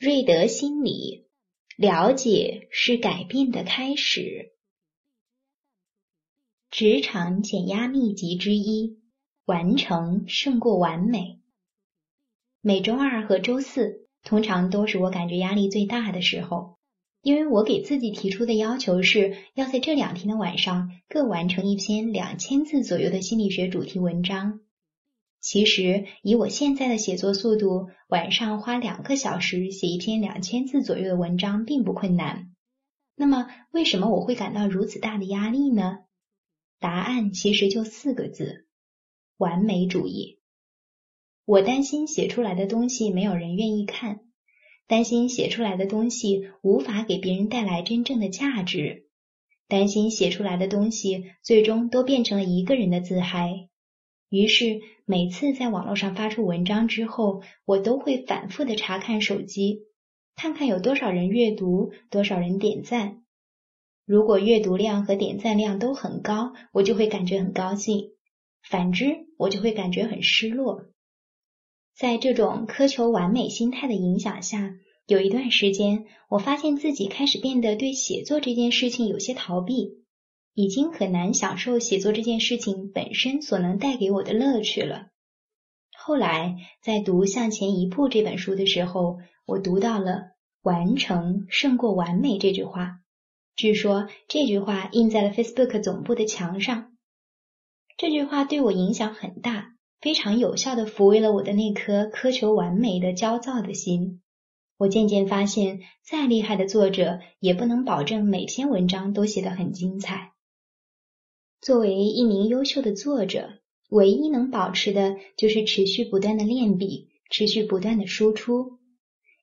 瑞德心理，了解是改变的开始。职场减压秘籍之一，完成胜过完美。每周二和周四通常都是我感觉压力最大的时候，因为我给自己提出的要求是要在这两天的晚上各完成一篇2000字左右的心理学主题文章。其实以我现在的写作速度，晚上花2个小时写一篇2000字左右的文章并不困难。那么为什么我会感到如此大的压力呢？答案其实就4个字：完美主义。我担心写出来的东西没有人愿意看，担心写出来的东西无法给别人带来真正的价值，担心写出来的东西最终都变成了一个人的自嗨。于是每次在网络上发出文章之后，我都会反复的查看手机，看看有多少人阅读，多少人点赞。如果阅读量和点赞量都很高，我就会感觉很高兴，反之我就会感觉很失落。在这种苛求完美心态的影响下，有一段时间我发现自己开始变得对写作这件事情有些逃避，已经很难享受写作这件事情本身所能带给我的乐趣了。后来在读《向前一步》这本书的时候，我读到了完成胜过完美这句话，据说这句话印在了 Facebook 总部的墙上。这句话对我影响很大，非常有效地抚慰了我的那颗苛求完美的焦躁的心。我渐渐发现，再厉害的作者也不能保证每篇文章都写得很精彩。作为一名优秀的作者，唯一能保持的就是持续不断的练笔，持续不断的输出。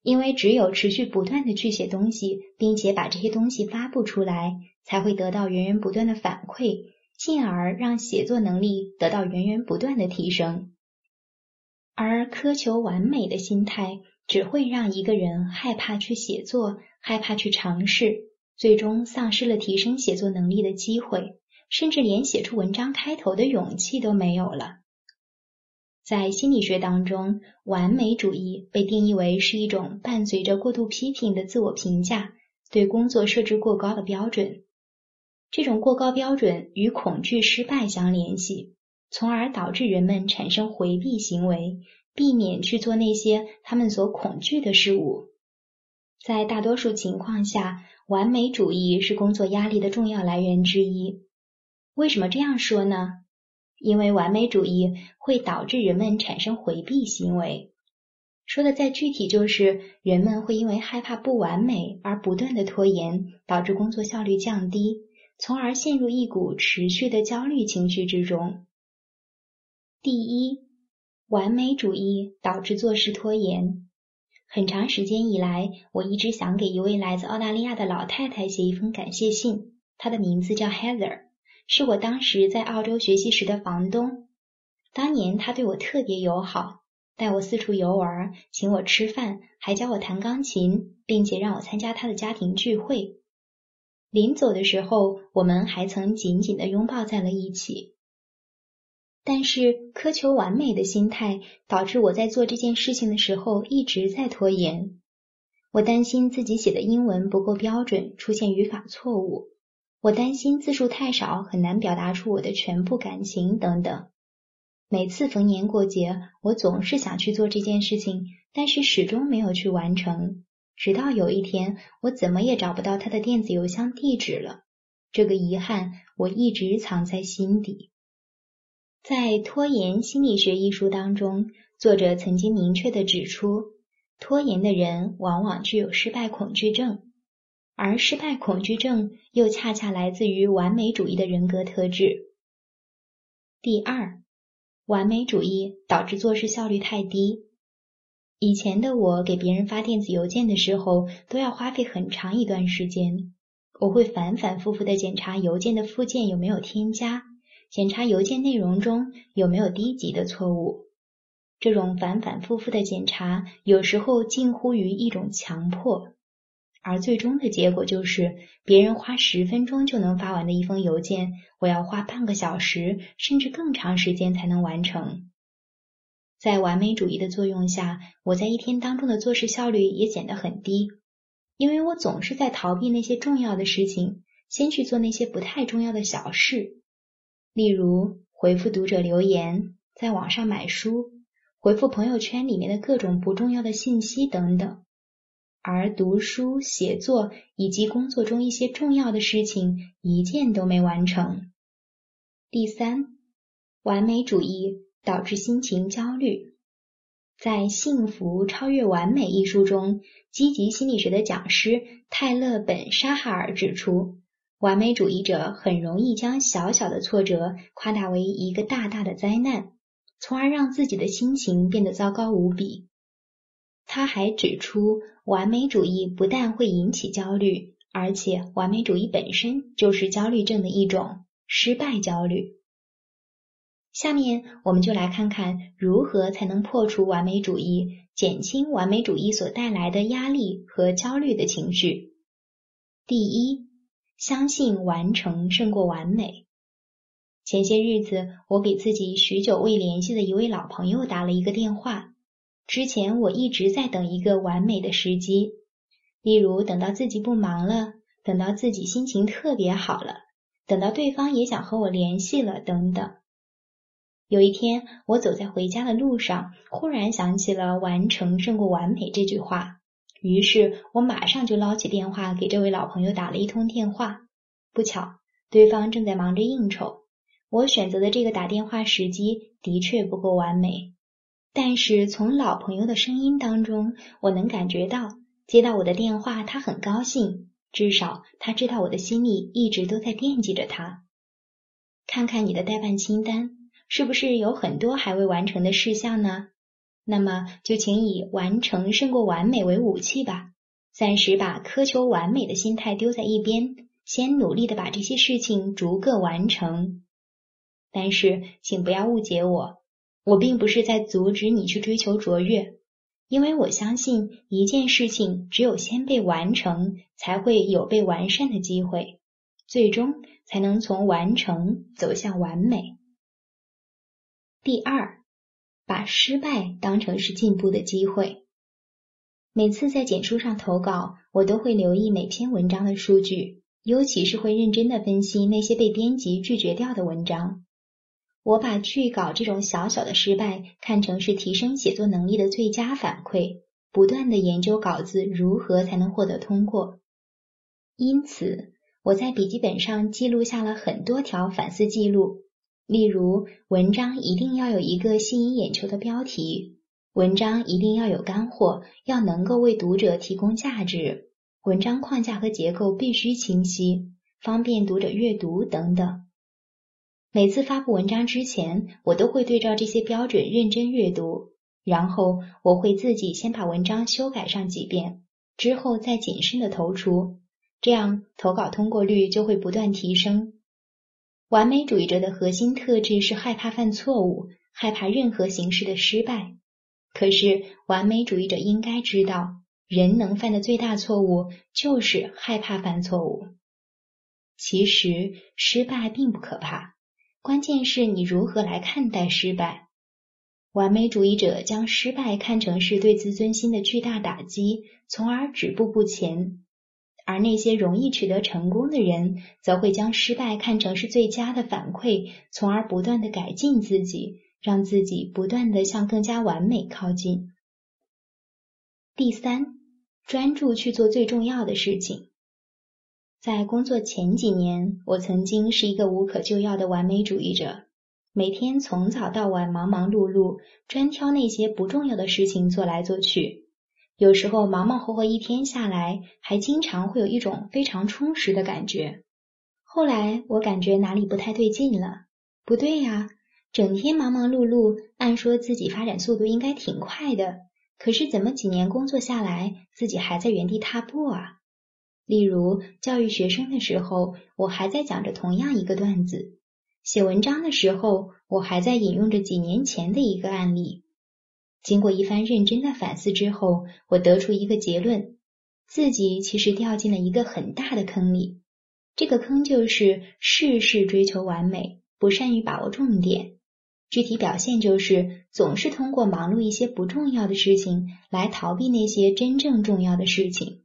因为只有持续不断的去写东西，并且把这些东西发布出来，才会得到源源不断的反馈，进而让写作能力得到源源不断的提升。而苛求完美的心态只会让一个人害怕去写作，害怕去尝试，最终丧失了提升写作能力的机会，甚至连写出文章开头的勇气都没有了。在心理学当中，完美主义被定义为是一种伴随着过度批评的自我评价，对工作设置过高的标准。这种过高标准与恐惧失败相联系，从而导致人们产生回避行为，避免去做那些他们所恐惧的事物。在大多数情况下，完美主义是工作压力的重要来源之一。为什么这样说呢？因为完美主义会导致人们产生回避行为。说的再具体就是，人们会因为害怕不完美而不断的拖延，导致工作效率降低，从而陷入一股持续的焦虑情绪之中。第一，完美主义导致做事拖延。很长时间以来，我一直想给一位来自澳大利亚的老太太写一封感谢信，她的名字叫 Heather， 是我当时在澳洲学习时的房东。当年她对我特别友好，带我四处游玩，请我吃饭，还教我弹钢琴，并且让我参加她的家庭聚会。临走的时候，我们还曾紧紧地拥抱在了一起。但是苛求完美的心态导致我在做这件事情的时候一直在拖延。我担心自己写的英文不够标准，出现语法错误。我担心字数太少，很难表达出我的全部感情等等。每次逢年过节，我总是想去做这件事情，但是始终没有去完成。直到有一天，我怎么也找不到他的电子邮箱地址了，这个遗憾我一直藏在心底。在《拖延心理学》一书当中，作者曾经明确地指出，拖延的人往往具有失败恐惧症，而失败恐惧症又恰恰来自于完美主义的人格特质。第二，完美主义导致做事效率太低。以前的我给别人发电子邮件的时候，都要花费很长一段时间。我会反复地检查邮件的附件有没有添加，检查邮件内容中有没有低级的错误。这种反复的检查，有时候近乎于一种强迫。而最终的结果就是，别人花10分钟就能发完的一封邮件，我要花半个小时，甚至更长时间才能完成。在完美主义的作用下，我在一天当中的做事效率也显得很低，因为我总是在逃避那些重要的事情，先去做那些不太重要的小事。例如，回复读者留言，在网上买书，回复朋友圈里面的各种不重要的信息等等。而读书、写作以及工作中一些重要的事情，一件都没完成。第三，完美主义导致心情焦虑。在《幸福超越完美》一书中，积极心理学的讲师泰勒·本·沙哈尔指出，完美主义者很容易将小小的挫折夸大为一个大大的灾难，从而让自己的心情变得糟糕无比。他还指出，完美主义不但会引起焦虑，而且完美主义本身就是焦虑症的一种，失败焦虑。下面我们就来看看如何才能破除完美主义，减轻完美主义所带来的压力和焦虑的情绪。第一，相信完成胜过完美。前些日子，我给自己许久未联系的一位老朋友打了一个电话。之前我一直在等一个完美的时机，例如等到自己不忙了，等到自己心情特别好了，等到对方也想和我联系了等等。有一天，我走在回家的路上，忽然想起了完成胜过完美这句话，于是我马上就捞起电话给这位老朋友打了一通电话。不巧，对方正在忙着应酬，我选择的这个打电话时机的确不够完美，但是从老朋友的声音当中，我能感觉到接到我的电话他很高兴，至少他知道我的心里一直都在惦记着他。看看你的待办清单，是不是有很多还未完成的事项呢？那么就请以完成胜过完美为武器吧，暂时把苛求完美的心态丢在一边，先努力的把这些事情逐个完成。但是请不要误解我，我并不是在阻止你去追求卓越，因为我相信一件事情只有先被完成，才会有被完善的机会，最终才能从完成走向完美。第二，把失败当成是进步的机会。每次在简书上投稿，我都会留意每篇文章的数据，尤其是会认真的分析那些被编辑拒绝掉的文章。我把拒稿这种小小的失败看成是提升写作能力的最佳反馈，不断的研究稿子如何才能获得通过。因此，我在笔记本上记录下了很多条反思记录。例如，文章一定要有一个吸引眼球的标题，文章一定要有干货，要能够为读者提供价值，文章框架和结构必须清晰，方便读者阅读等等。每次发布文章之前，我都会对照这些标准认真阅读，然后我会自己先把文章修改上几遍，之后再谨慎的投出，这样投稿通过率就会不断提升。完美主义者的核心特质是害怕犯错误，害怕任何形式的失败。可是，完美主义者应该知道，人能犯的最大错误就是害怕犯错误。其实，失败并不可怕，关键是你如何来看待失败。完美主义者将失败看成是对自尊心的巨大打击，从而止步不前。而那些容易取得成功的人，则会将失败看成是最佳的反馈，从而不断的改进自己，让自己不断的向更加完美靠近。第三，专注去做最重要的事情。在工作前几年，我曾经是一个无可救药的完美主义者，每天从早到晚忙忙碌碌，专挑那些不重要的事情做来做去。有时候忙忙活活一天下来，还经常会有一种非常充实的感觉。后来我感觉哪里不太对劲了，不对呀，整天忙忙碌碌，按说自己发展速度应该挺快的，可是怎么几年工作下来，自己还在原地踏步啊？例如教育学生的时候，我还在讲着同样一个段子；写文章的时候，我还在引用着几年前的一个案例。经过一番认真的反思之后，我得出一个结论，自己其实掉进了一个很大的坑里。这个坑就是事事追求完美，不善于把握重点。具体表现就是总是通过忙碌一些不重要的事情来逃避那些真正重要的事情。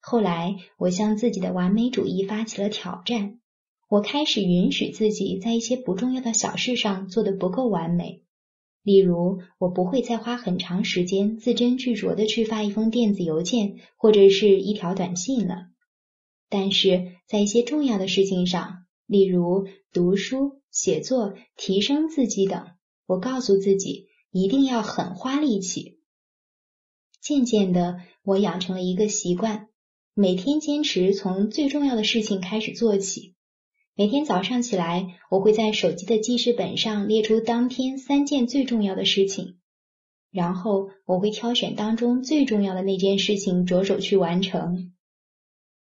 后来，我向自己的完美主义发起了挑战，我开始允许自己在一些不重要的小事上做得不够完美。例如，我不会再花很长时间字斟句酌地去发一封电子邮件或者是一条短信了。但是在一些重要的事情上，例如读书、写作、提升自己等，我告诉自己一定要很花力气。渐渐的，我养成了一个习惯，每天坚持从最重要的事情开始做起。每天早上起来，我会在手机的记事本上列出当天3件最重要的事情，然后我会挑选当中最重要的那件事情着手去完成。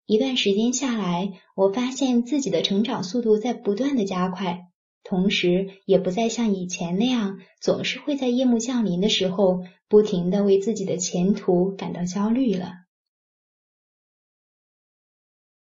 一段时间下来，我发现自己的成长速度在不断的加快，同时也不再像以前那样，总是会在夜幕降临的时候，不停地为自己的前途感到焦虑了。